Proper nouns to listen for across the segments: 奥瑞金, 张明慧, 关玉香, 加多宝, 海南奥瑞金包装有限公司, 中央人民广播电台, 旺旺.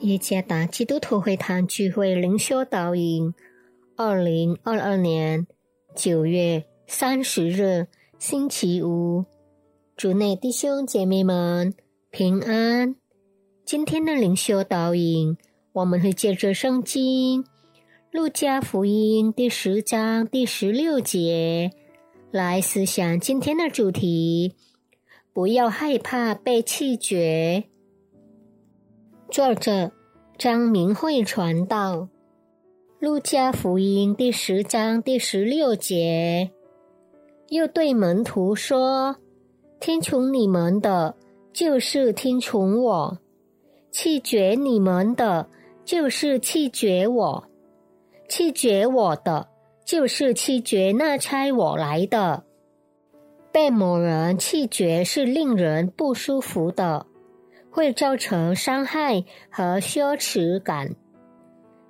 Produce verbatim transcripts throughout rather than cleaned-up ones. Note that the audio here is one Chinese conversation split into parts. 耶加达基督徒会堂聚会灵修导引二零二二年九月三十日星期五，主内弟兄姐妹们平安。今天的灵修导引，我们会借着圣经路加福音第十章第十六节来思想今天的主题：不要害怕被弃绝。作者张明慧传道。路加福音第十章第十六节，又对门徒说：听从你们的，就是听从我；弃绝你们的，就是弃绝我；弃绝我的，就是弃绝那差我来的。被某人弃绝是令人不舒服的，会造成伤害和羞耻感。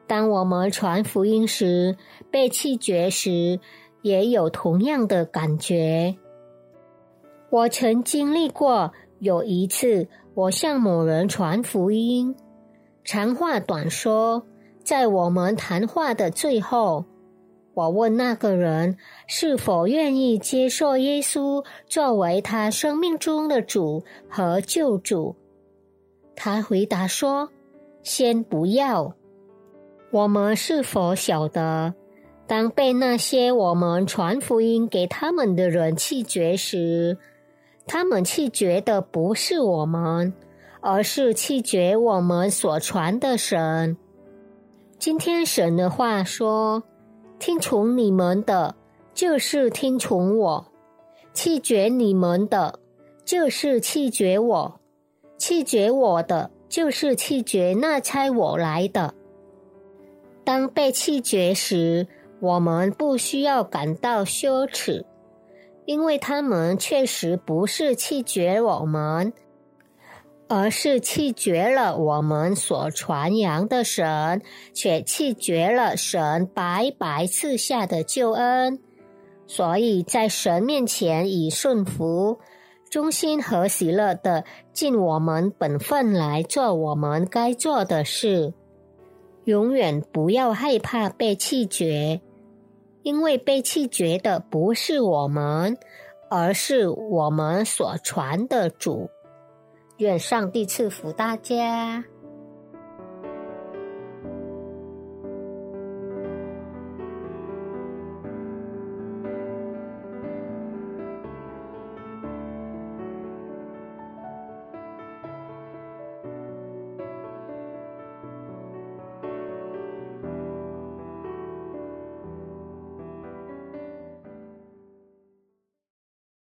当我们传福音时，被弃绝时，也有同样的感觉。我曾经历过，有一次我向某人传福音，长话短说，在我们谈话的最后，我问那个人是否愿意接受耶稣作为他生命中的主和救主。他回答说：先不要。我们是否晓得，当被那些我们传福音给他们的人弃绝时，他们弃绝的不是我们，而是弃绝我们所传的神。今天神的话说：听从你们的，就是听从我；弃绝你们的，就是弃绝我；弃绝我的，就是弃绝那差我来的。当被弃绝时，我们不需要感到羞耻，因为他们确实不是弃绝我们，而是弃绝了我们所传扬的神，却弃绝了神白白赐下的救恩。所以在神面前以顺服、忠心和喜乐地尽我们本分来做我们该做的事。永远不要害怕被弃绝，因为被弃绝的不是我们，而是我们所传的主。愿上帝赐福大家。